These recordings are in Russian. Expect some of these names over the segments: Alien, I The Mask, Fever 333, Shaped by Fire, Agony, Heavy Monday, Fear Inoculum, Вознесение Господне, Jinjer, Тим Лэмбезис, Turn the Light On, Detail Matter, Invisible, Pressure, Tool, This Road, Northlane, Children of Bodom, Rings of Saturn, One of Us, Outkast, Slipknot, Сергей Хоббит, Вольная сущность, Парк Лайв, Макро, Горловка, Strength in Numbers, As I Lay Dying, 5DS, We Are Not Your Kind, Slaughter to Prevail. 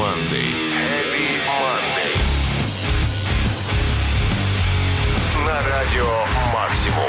Heavy Monday. На радио Максимум.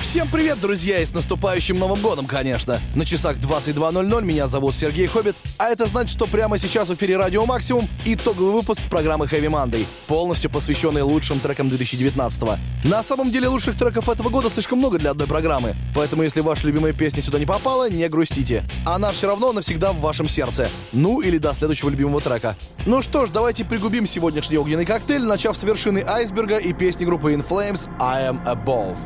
Всем привет, друзья, и с наступающим Новым годом, конечно. На часах 22:00, меня зовут Сергей Хоббит, а это значит, что прямо сейчас в эфире Радио Максимум итоговый выпуск программы Heavy Monday, полностью посвященный лучшим трекам 2019-го. На самом деле лучших треков этого года слишком много для одной программы, поэтому если ваша любимая песня сюда не попала, не грустите. Она все равно навсегда в вашем сердце. Ну или до следующего любимого трека. Ну что ж, давайте пригубим сегодняшний огненный коктейль, начав с вершины айсберга и песни группы In Flames «I Am Above».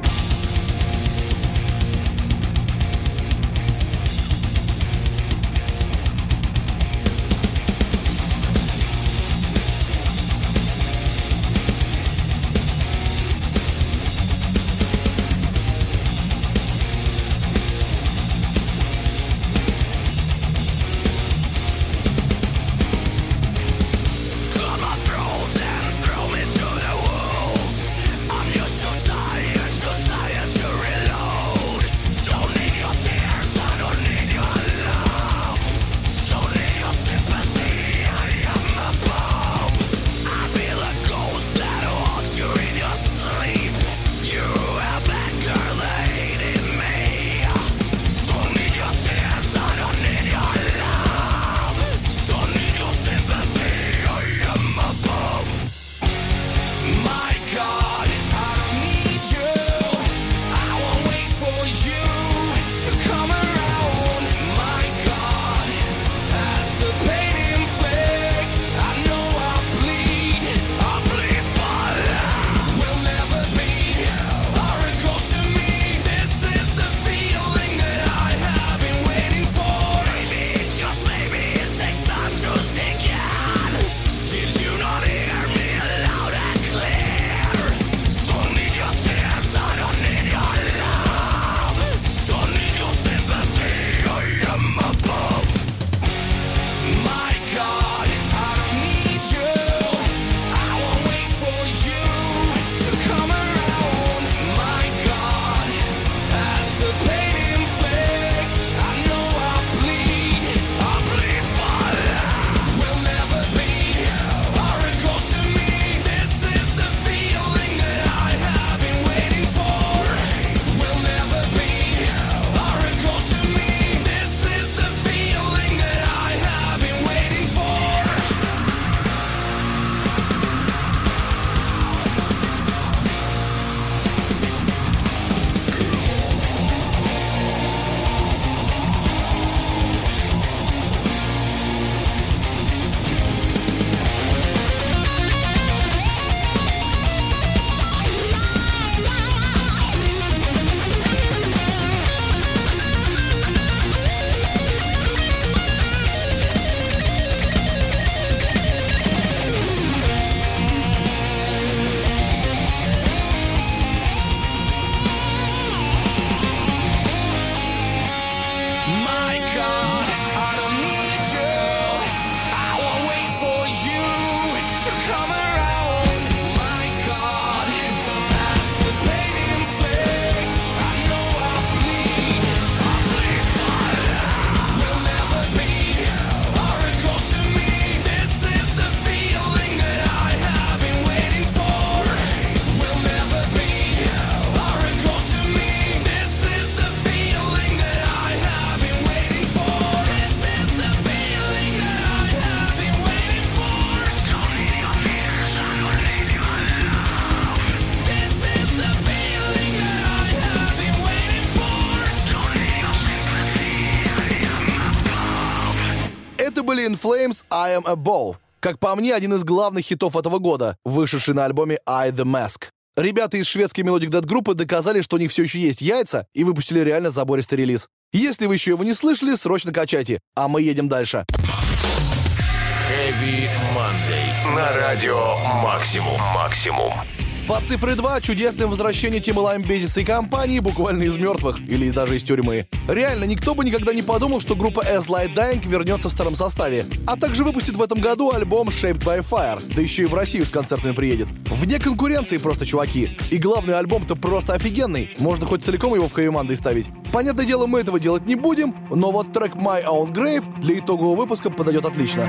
In Flames, I Am Above. Как по мне, один из главных хитов этого года, вышедший на альбоме I The Mask. Ребята из шведской мелодик дэт-группы доказали, что у них все еще есть яйца, и выпустили реально забористый релиз. Если вы еще его не слышали, срочно качайте, а мы едем дальше. Heavy Monday на радио Максимум. Под цифрой 2 чудесным возвращением Тима Лэмбезиса и компании буквально из мертвых, или даже из тюрьмы. Реально, никто бы никогда не подумал, что группа As I Lay Dying вернется в старом составе, а также выпустит в этом году альбом Shaped by Fire, да еще и в Россию с концертами приедет. Вне конкуренции просто, чуваки. И главный альбом-то просто офигенный, можно хоть целиком его в Heavy Monday ставить. Понятное дело, мы этого делать не будем, но вот трек My Own Grave для итогового выпуска подойдет отлично.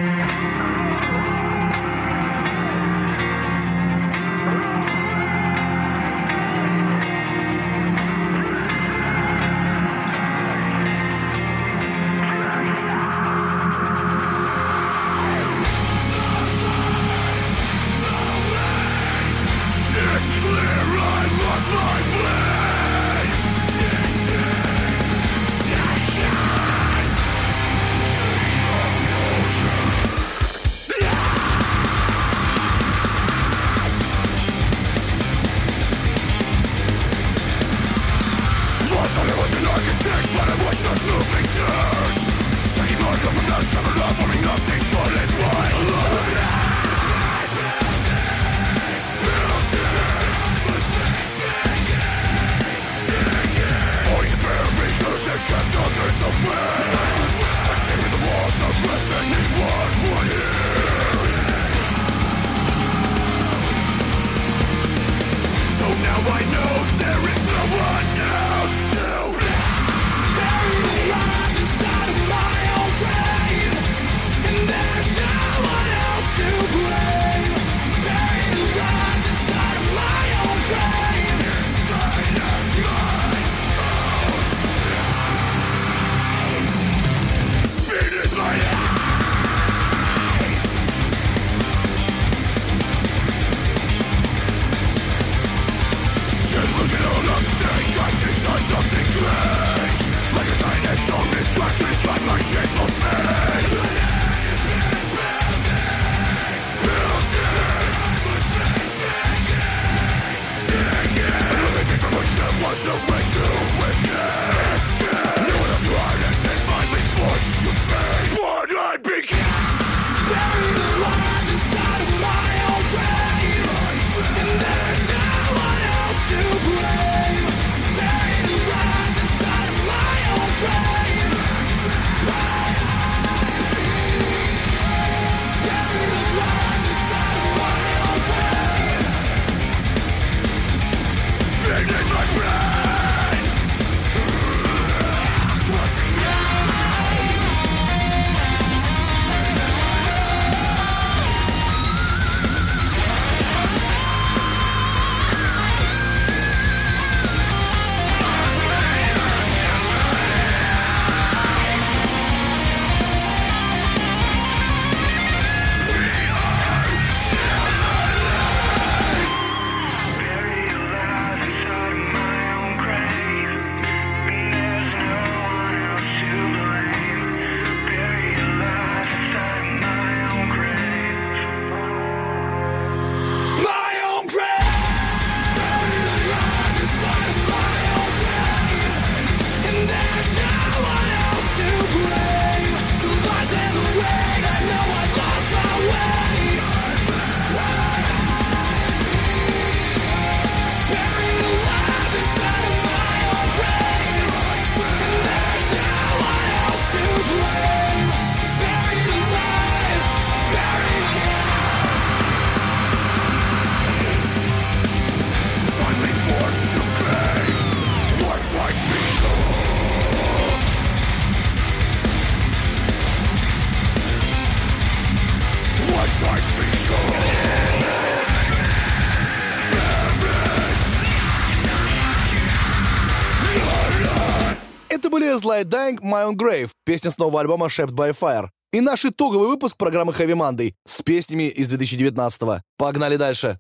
As I Lay Dying, My Own Grave, песня с нового альбома Shaped by Fire. И наш итоговый выпуск программы Heavy Monday с песнями из 2019-го. Погнали дальше.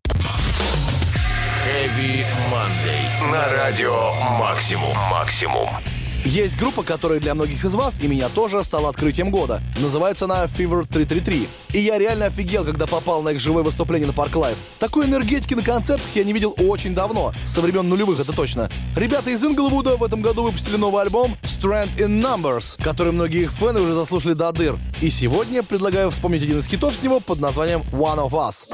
Heavy Monday на радио Максимум. Максимум. Есть группа, которая для многих из вас, и меня тоже, стала открытием года. Называется она Fever 333. И я реально офигел, когда попал на их живое выступление на Парк Лайв. Такой энергетики на концертах я не видел очень давно. Со времен нулевых, это точно. Ребята из Инглвуда в этом году выпустили новый альбом Strength in Numbers, который многие их фэны уже заслушали до дыр. И сегодня предлагаю вспомнить один из хитов с него под названием One of Us.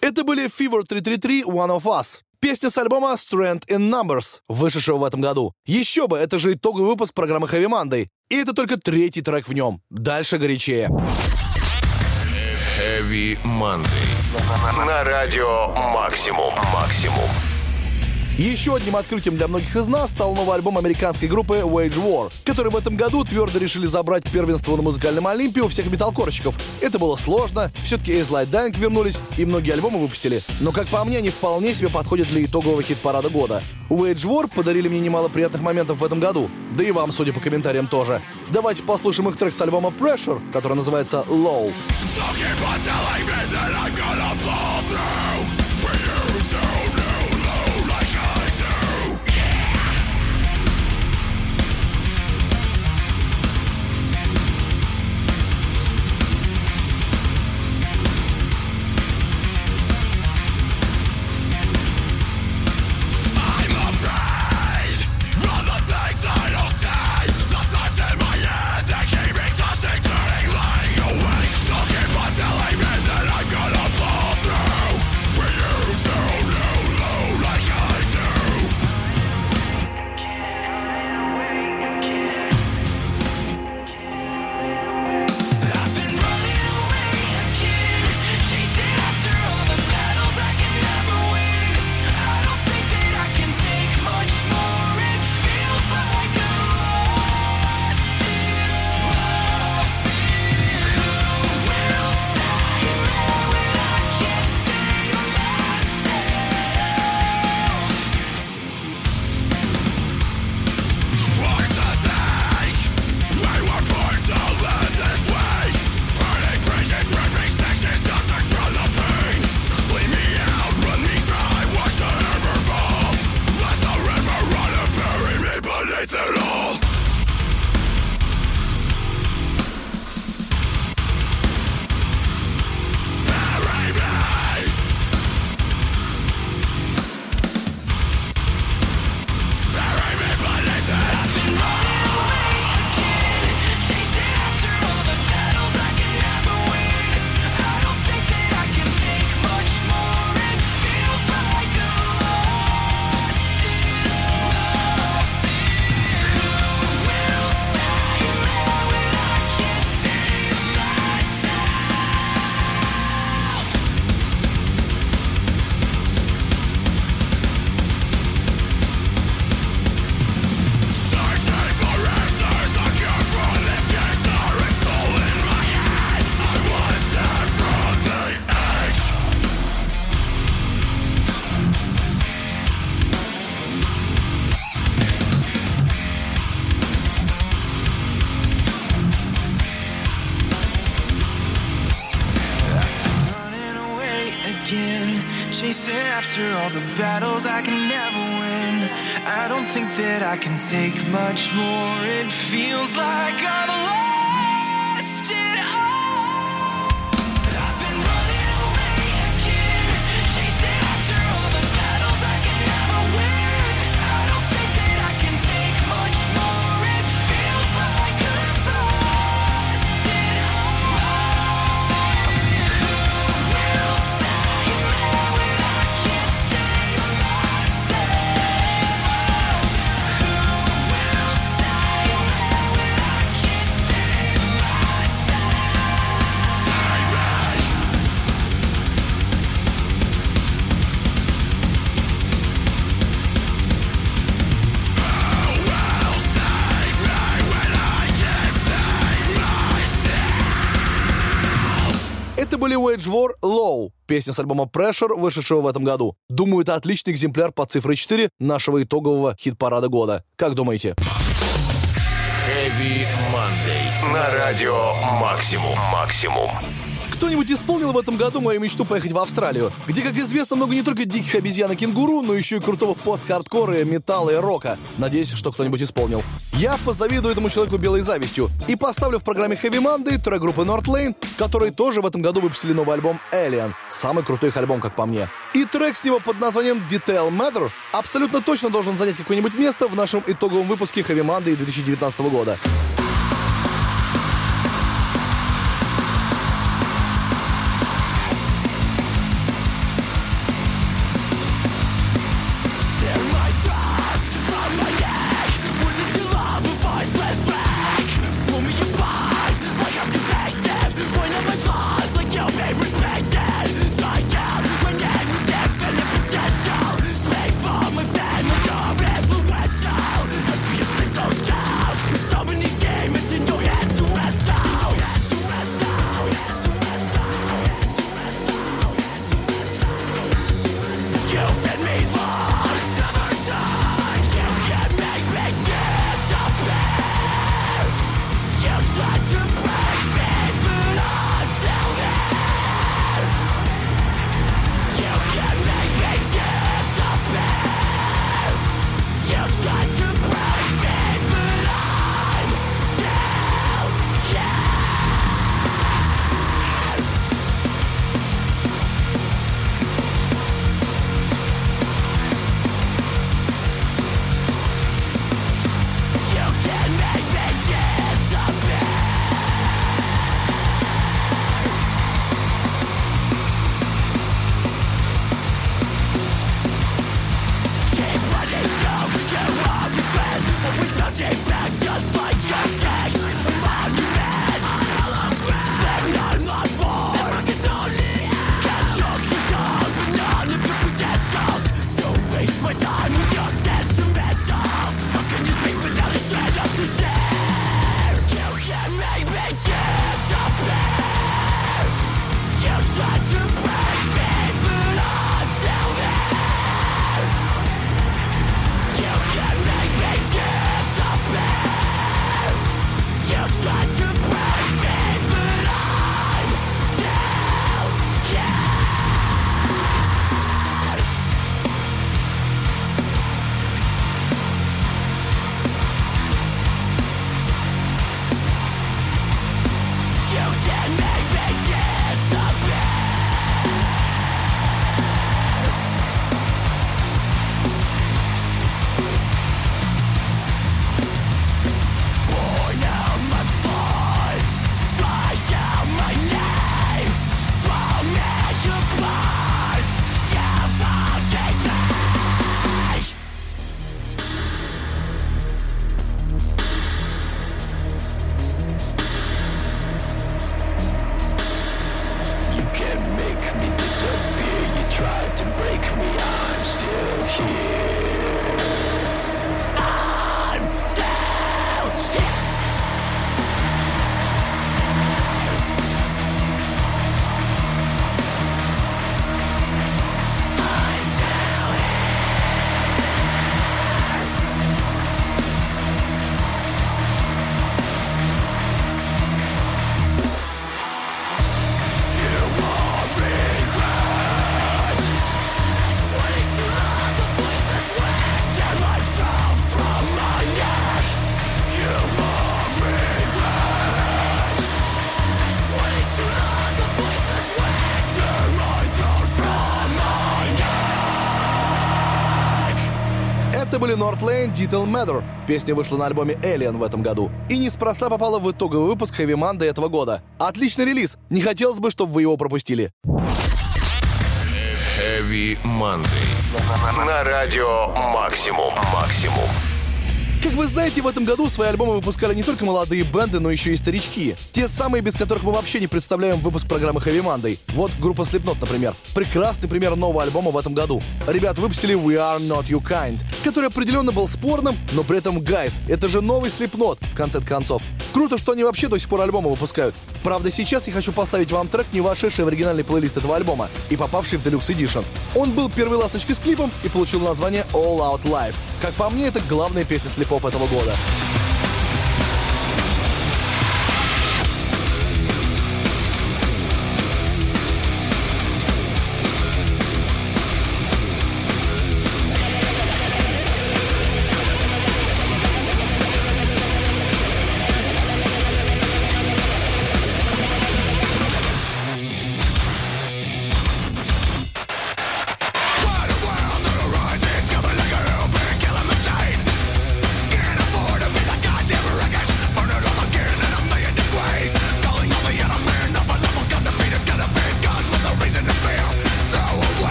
Это были Fever 333 One of Us. Песня с альбома Strength in Numbers, вышедшего в этом году. Еще бы, это же итоговый выпуск программы Heavy Monday. И это только третий трек в нем. Дальше горячее. Heavy Monday. На радио Максимум. Максимум. Еще одним открытием для многих из нас стал новый альбом американской группы Wage War, которые в этом году твердо решили забрать первенство на музыкальном Олимпе у всех металкорщиков. Это было сложно, все-таки As I Lay Dying вернулись и многие альбомы выпустили. Но, как по мне, они вполне себе подходят для итогового хит-парада года. Wage War подарили мне немало приятных моментов в этом году, да и вам, судя по комментариям, тоже. Давайте послушаем их трек с альбома Pressure, который называется Low. We're after all the battles I can never win, I don't think that I can take much more. It feels like I'm lost it all. I've been running away again, chasing after all the battles I can never win. I don't think that I can take much more. It feels like I've lost it all. Who will save me when I can't save myself? Who will save me when I can't save myself? Это были Wage War Low, песня с альбома Pressure, вышедшего в этом году. Думаю, это отличный экземпляр под цифрой 4 нашего итогового хит-парада года. Как думаете? Heavy Monday на радио Максимум. Максимум. Кто-нибудь исполнил в этом году мою мечту поехать в Австралию, где, как известно, много не только диких обезьян и кенгуру, но еще и крутого пост-хардкора, металла и рока. Надеюсь, что кто-нибудь исполнил. Я позавидую этому человеку белой завистью и поставлю в программе Heavy Monday трек группы Northlane, которые тоже в этом году выпустили новый альбом Alien. Самый крутой их альбом, как по мне. И трек с него под названием Detail Matter абсолютно точно должен занять какое-нибудь место в нашем итоговом выпуске Heavy Monday 2019 года. You Northlane Detail Matter. Песня вышла на альбоме Alien в этом году и неспроста попала в итоговый выпуск Heavy Monday этого года. Отличный релиз, не хотелось бы, чтобы вы его пропустили. Heavy Monday на радио Максимум. Как вы знаете, в этом году свои альбомы выпускали не только молодые бенды, но еще и старички. Те самые, без которых мы вообще не представляем выпуск программы Heavy Monday. Вот группа Slipknot, например. Прекрасный пример нового альбома в этом году. Ребят выпустили We Are Not Your Kind, который определенно был спорным, но при этом, guys, это же новый Slipknot, в конце концов. Круто, что они вообще до сих пор альбомы выпускают. Правда, сейчас я хочу поставить вам трек, не вошедший в оригинальный плейлист этого альбома и попавший в Deluxe Edition. Он был первой ласточкой с клипом и получил название All Out Life. Как по мне, это главная песня Slipknot этого года.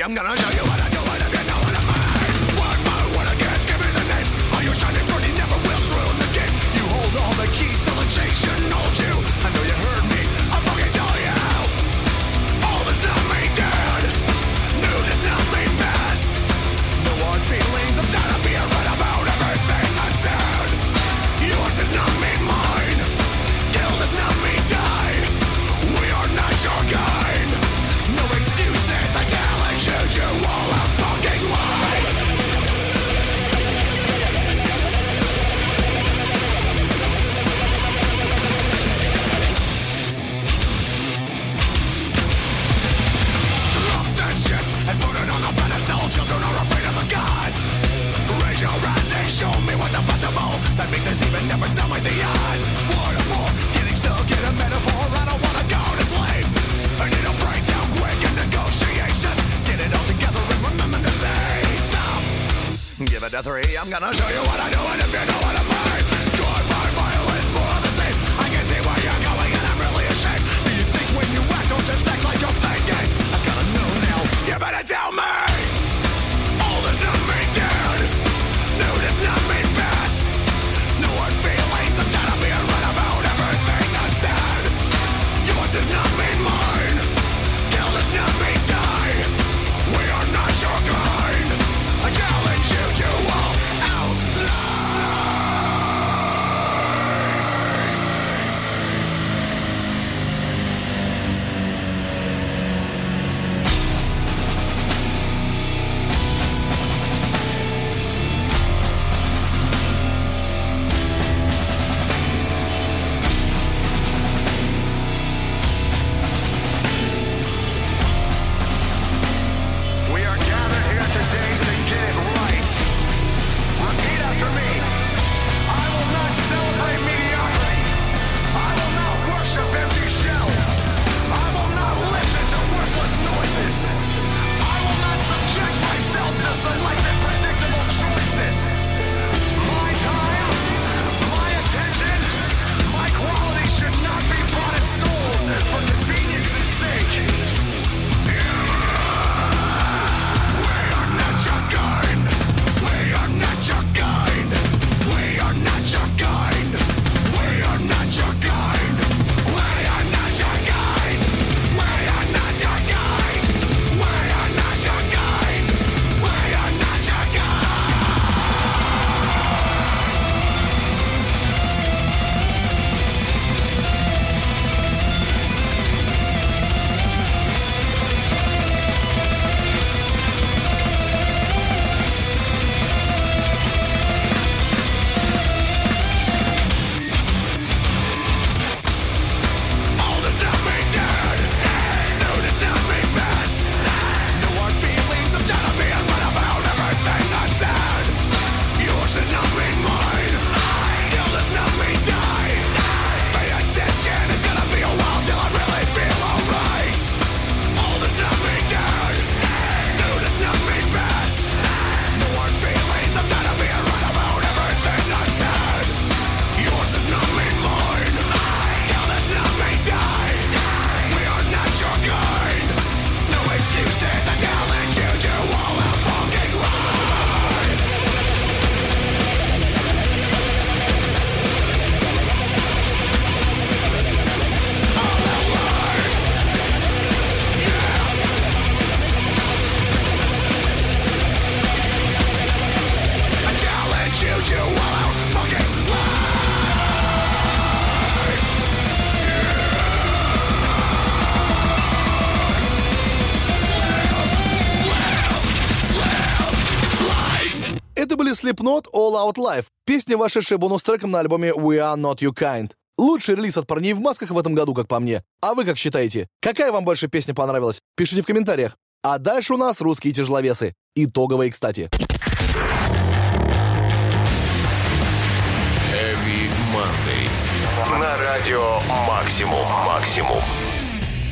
I'm gonna show you what I do, and if you know what I mean. One by one against, give me the name. All your shining pretty never will ruin the game. You hold all the keys till the chain should hold you. I know you heard me, I'll fucking tell you. All this not me dead, no, this not me best. No hard feelings, I'm tired of being right about everything I said. Yours is not me mine, kill is not me die. We are not your kind, no excuses, I tell. You all a fucking lie. Drop that shit and put it on a pedestal. Children are afraid of the gods. Raise your hands and show me what's impossible. That makes us even never tell me the odds. What a war, getting stuck in a metaphor. I don't wanna go to sleep. I need a breakdown quick in negotiations. It all together and remember to say stop. Give it a three, I'm gonna show you what I do, and if you know what I'm like, join my violence more of the same. I can see where you're going and I'm really ashamed. Do you think when you act don't just act like you're thinking? I've gotta know now, you better tell me. All this not me down, no this not me best. No hard feelings, I'm tired of being right about everything I said. Yours is not me mine, kill this not me die. We are not your kind. I challenge you to all out life. Это были Slipknot All Out Life, песня, вошедшая бонус-треком на альбоме We Are Not Your Kind. Лучший релиз от парней в масках в этом году, как по мне. А вы как считаете? Какая вам больше песня понравилась? Пишите в комментариях. А дальше у нас русские тяжеловесы. Итоговые, кстати. Heavy Monday. На радио Максимум. Максимум.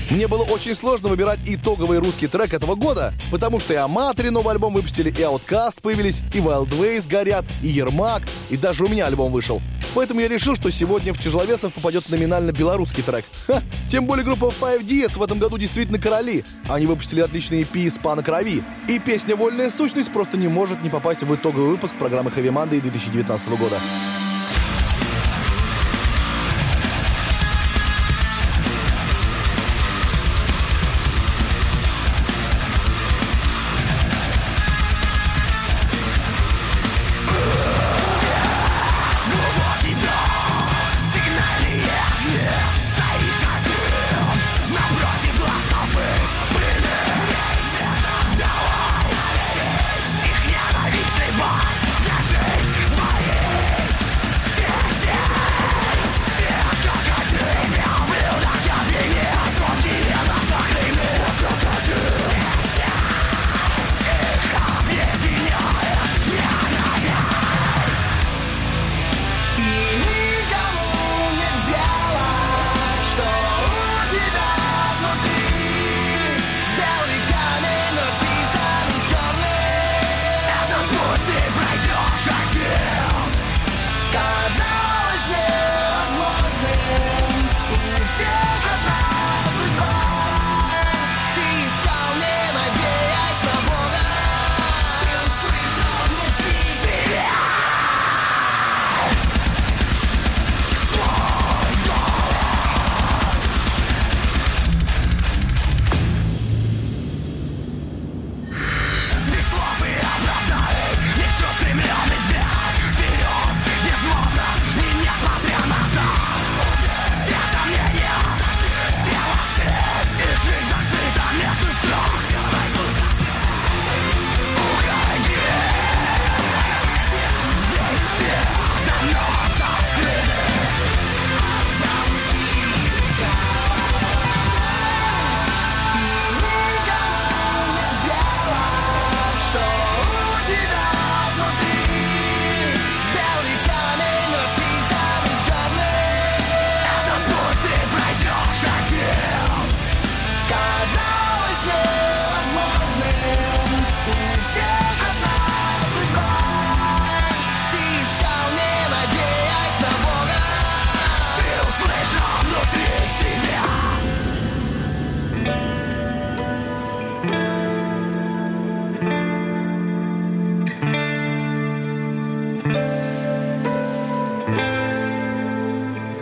Мне было очень сложно выбирать итоговый русский трек этого года, потому что и Аматри новый альбом выпустили, и Outkast появились, и Wildways горят, и Ермак, и даже у меня альбом вышел. Поэтому я решил, что сегодня в тяжеловесов попадет номинально белорусский трек. Ха! Тем более группа 5DS в этом году действительно короли. Они выпустили отличные EP «Спа на крови». И песня «Вольная сущность» просто не может не попасть в итоговый выпуск программы Heavy Monday 2019 года.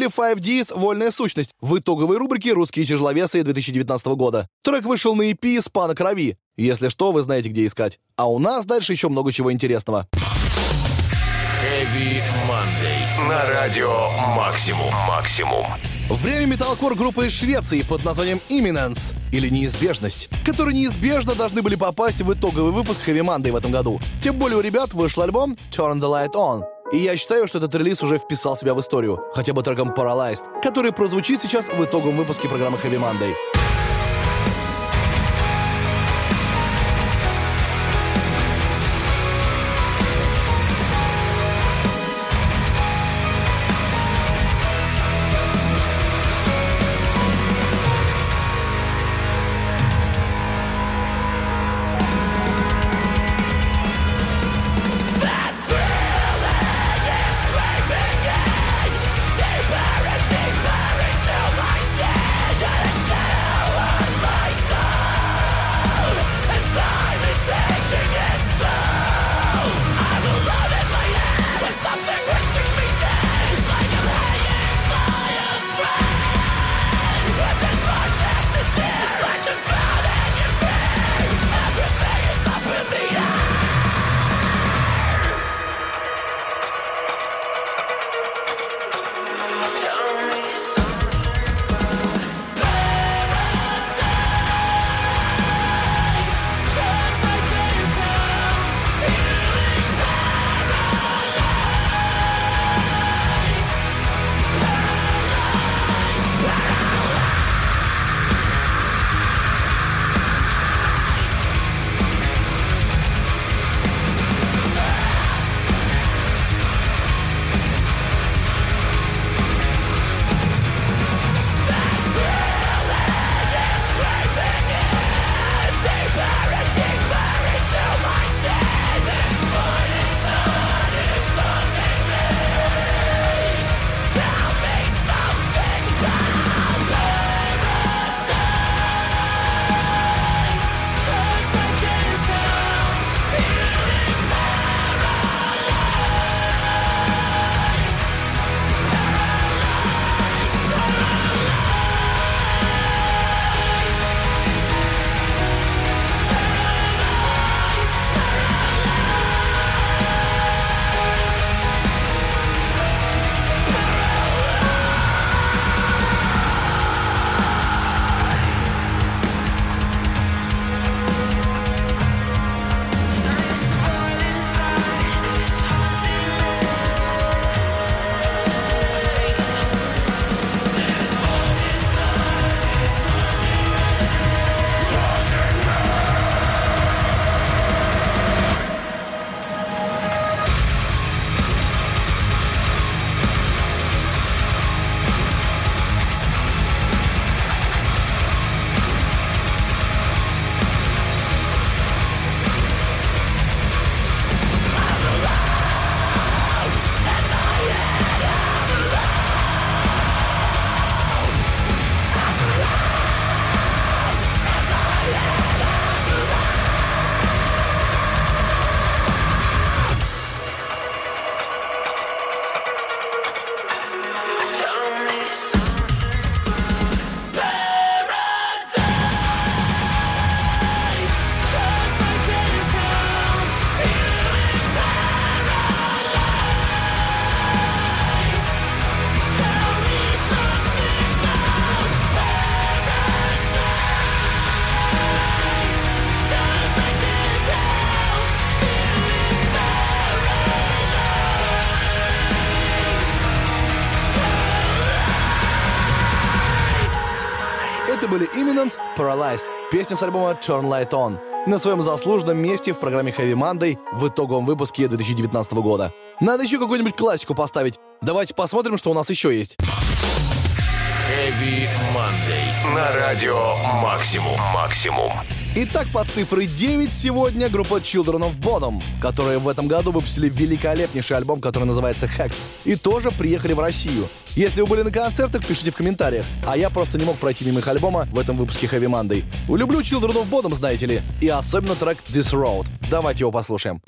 были 5Ds «Вольная сущность» в итоговой рубрике «Русские тяжеловесы» 2019 года. Трек вышел на EP «Спа на крови». Если что, вы знаете, где искать. А у нас дальше еще много чего интересного. Heavy Monday на радио «Максимум». Максимум. Время металкор группы из Швеции под названием «Imminence» или «Неизбежность», которые неизбежно должны были попасть в итоговый выпуск Heavy Monday в этом году. Тем более у ребят вышел альбом «Turn the Light On». И я считаю, что этот релиз уже вписал себя в историю, хотя бы треком «Paralyzed», который прозвучит сейчас в итоговом выпуске программы Heavy Monday. «Paralyzed» — песня с альбома «Turn Light On» на своем заслуженном месте в программе Heavy Monday в итоговом выпуске 2019 года. Надо еще какую-нибудь классику поставить. Давайте посмотрим, что у нас еще есть. Heavy Monday на радио «Максимум». Максимум. Итак, под цифрой 9 сегодня группа Children of Bodom, которые в этом году выпустили великолепнейший альбом, который называется «Hex», и тоже приехали в Россию. Если вы были на концертах, пишите в комментариях, а я просто не мог пройти мимо их альбома в этом выпуске Heavy Monday. Люблю Children of Bodom, знаете ли, и особенно трек «This Road». Давайте его послушаем.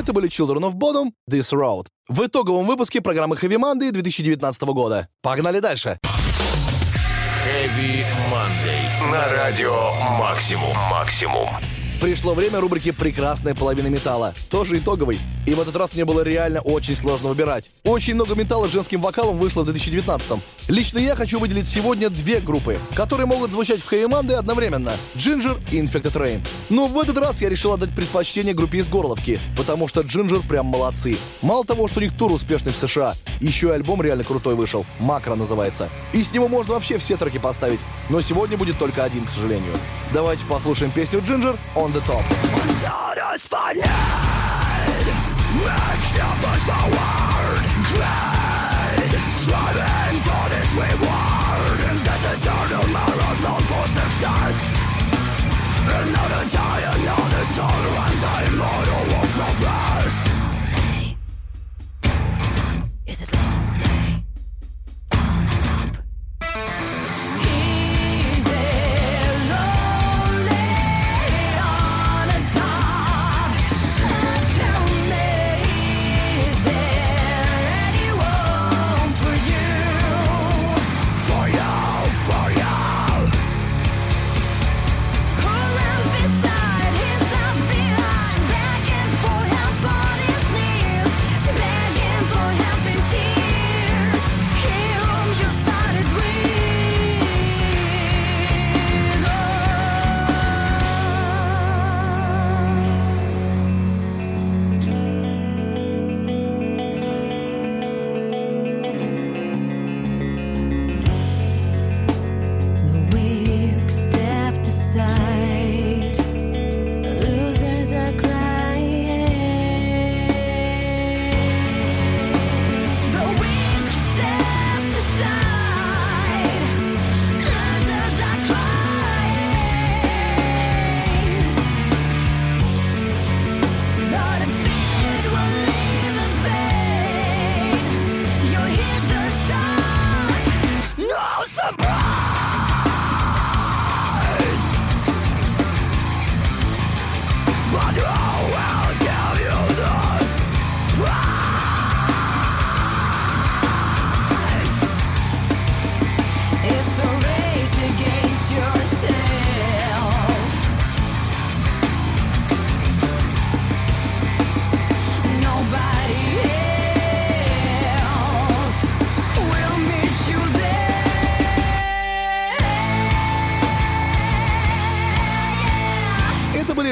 Это были Children of Bodom, This Road. В итоговом выпуске программы Heavy Monday 2019 года. Погнали дальше. Heavy Monday на радио Максимум. Максимум. Пришло время рубрики «Прекрасная половина металла», тоже итоговой. И в этот раз мне было реально очень сложно выбирать. Очень много металла с женским вокалом вышло в 2019-м. Лично я хочу выделить сегодня две группы, которые могут звучать в Heavy Monday одновременно. Jinjer и Infected Rain. Но в этот раз я решил отдать предпочтение группе из Горловки, потому что Jinjer прям молодцы. Мало того, что у них тур успешный в США, еще и альбом реально крутой вышел. «Макро» называется. И с него можно вообще все треки поставить. Но сегодня будет только один, к сожалению. Давайте послушаем песню Jinjer «On the top». I'm satisfied, makes a push forward, great, striving for this reward, in this eternal marathon for success, another day, another tolerant, a model of progress. Lonely, on the top, is it lonely, on the top?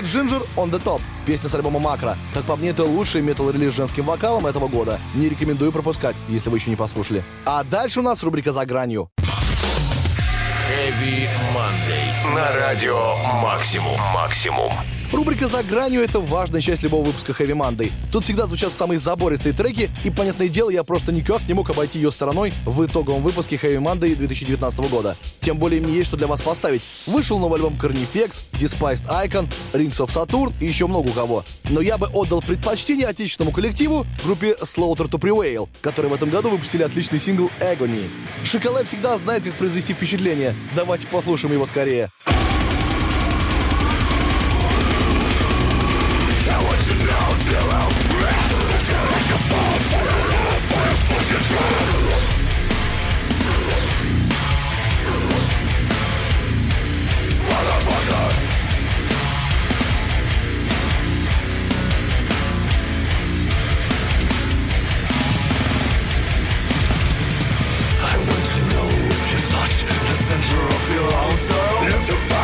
Jinjer on the top. Песня с альбома «Макро». Как по мне, это лучший метал-релиз с женским вокалом этого года. Не рекомендую пропускать, если вы еще не послушали. А дальше у нас рубрика «За гранью». Heavy Monday на радио «Максимум». Максимум. Рубрика «За гранью» — это важная часть любого выпуска Heavy Monday. Тут всегда звучат самые забористые треки, и, понятное дело, я просто никак не мог обойти ее стороной в итоговом выпуске Heavy Monday 2019 года. Тем более мне есть что для вас поставить. Вышел новый альбом Carnifex, Despised Icon, Rings of Saturn и еще много у кого. Но я бы отдал предпочтение отечественному коллективу, группе Slaughter to Prevail, которые в этом году выпустили отличный сингл Agony. Шоколад всегда знает, как произвести впечатление. Давайте послушаем его скорее. I want to know if you touch the center of your own soul.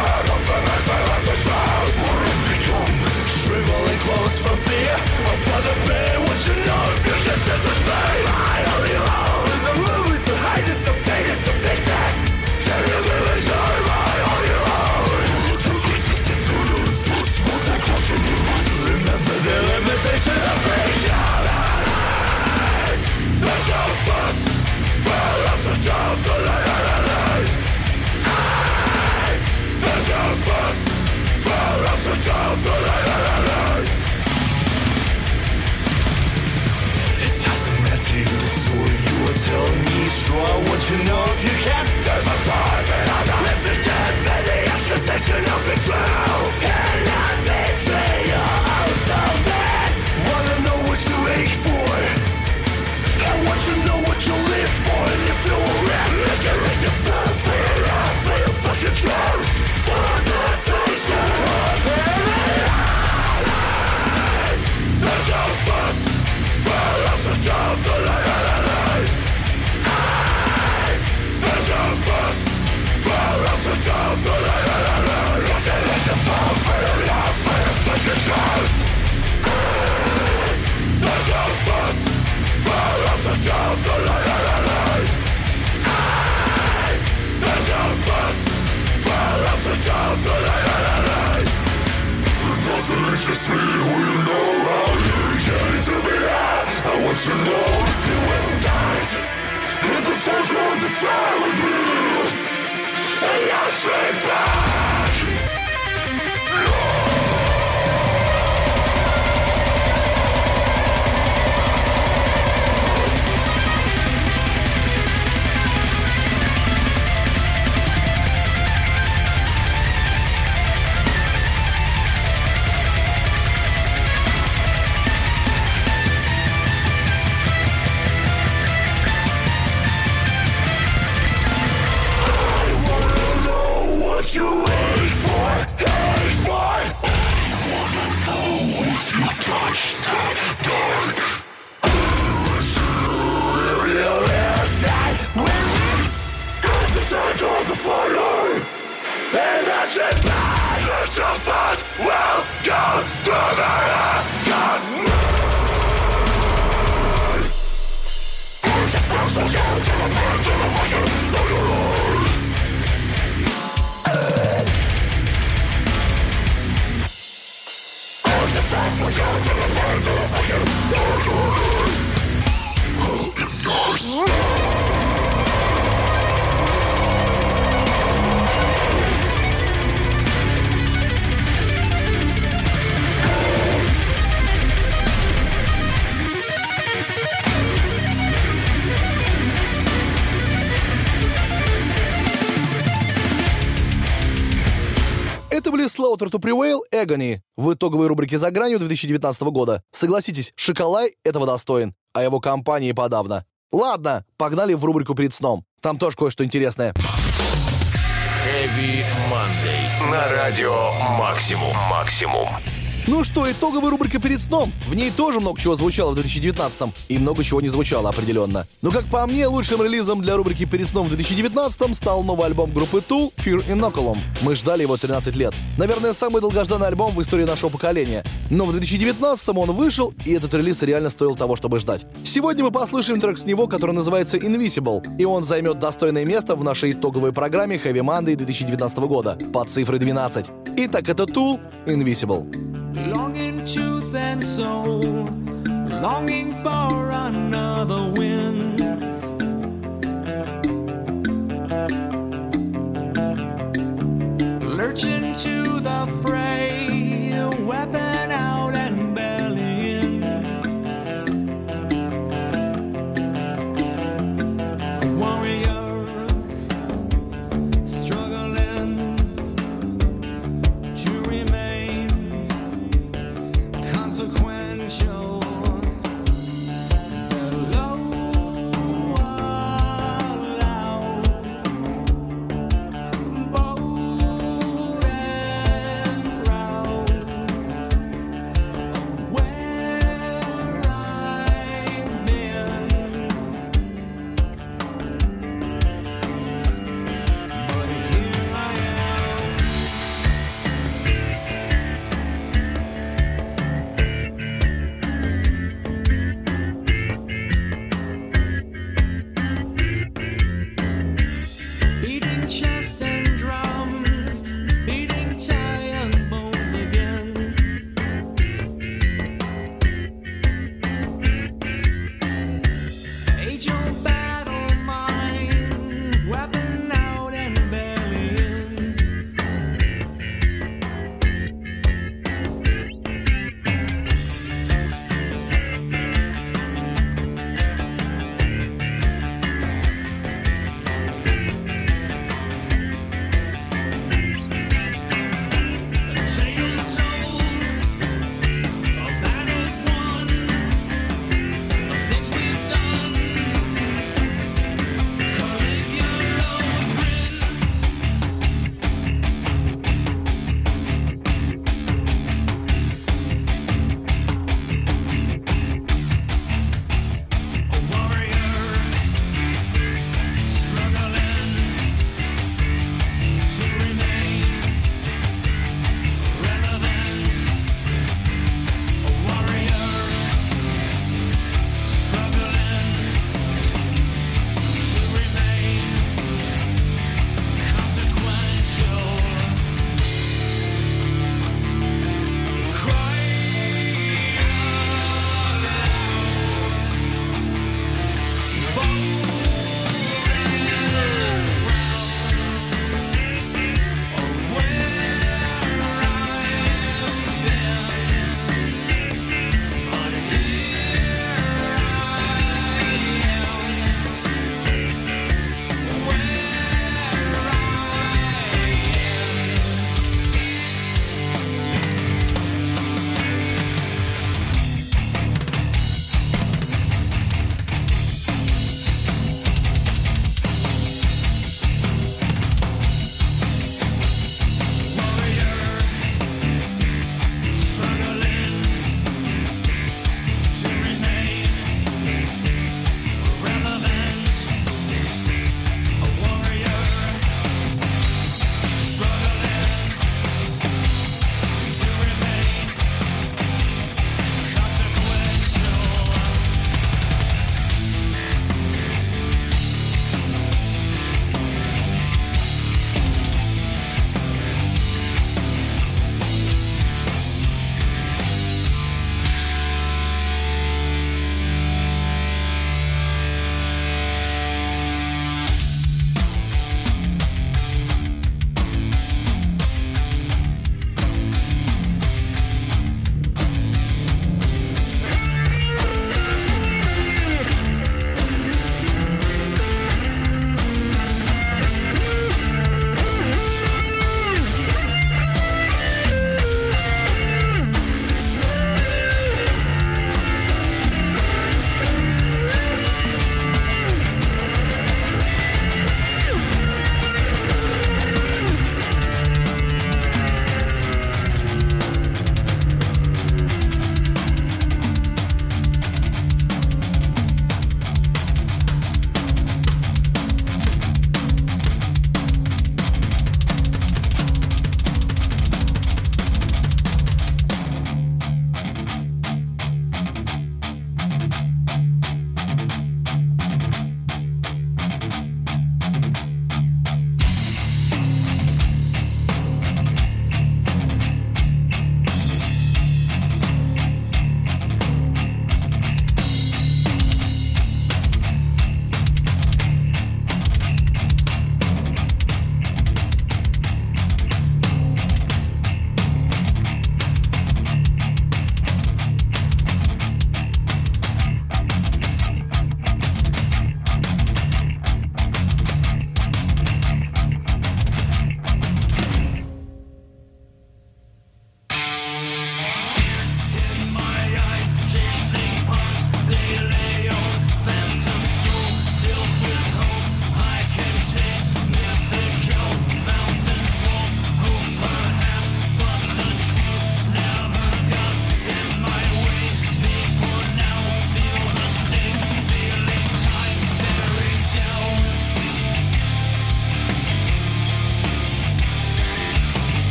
Slaughter to Prevail, Agony в итоговой рубрике «За гранью» 2019 года. Согласитесь, Шоколай этого достоин, а его компании подавно. Ладно, погнали в рубрику «Перед сном». Там тоже кое-что интересное. Heavy Monday на радио «Максимум». Максимум. Ну что, итоговая рубрика «Перед сном». В ней тоже много чего звучало в 2019-м. И много чего не звучало определенно. Но, как по мне, лучшим релизом для рубрики «Перед сном» в 2019-м стал новый альбом группы Tool «Fear Inoculum». Мы ждали его 13 лет. Наверное, самый долгожданный альбом в истории нашего поколения. Но в 2019-м он вышел, и этот релиз реально стоил того, чтобы ждать. Сегодня мы послушаем трек с него, который называется «Invisible». И он займет достойное место в нашей итоговой программе «Heavy Monday» 2019 года по цифре 12. Итак, это Tool «Invisible». Longing tooth and soul, longing for another wind. Lurching to the fray, weapon out and belly in. Warrior, struggling to remain. Consequential, hello, loud, bold and proud of where I've been, but here I am.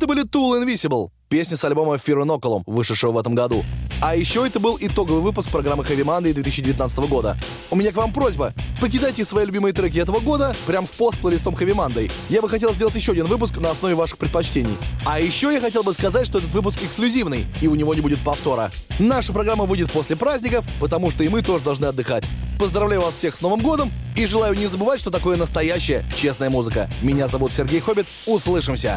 это были Tool Invisible, песня с альбома Fear Inoculum, вышедшего в этом году. А еще это был итоговый выпуск программы Heavy Monday 2019 года. У меня к вам просьба. Покидайте свои любимые треки этого года прямо в пост с плейлистом Heavy Monday. Я бы хотел сделать еще один выпуск на основе ваших предпочтений. А еще я хотел бы сказать, что этот выпуск эксклюзивный, и у него не будет повтора. Наша программа выйдет после праздников, потому что и мы тоже должны отдыхать. Поздравляю вас всех с Новым годом и желаю не забывать, что такое настоящая честная музыка. Меня зовут Сергей Хоббит. Услышимся!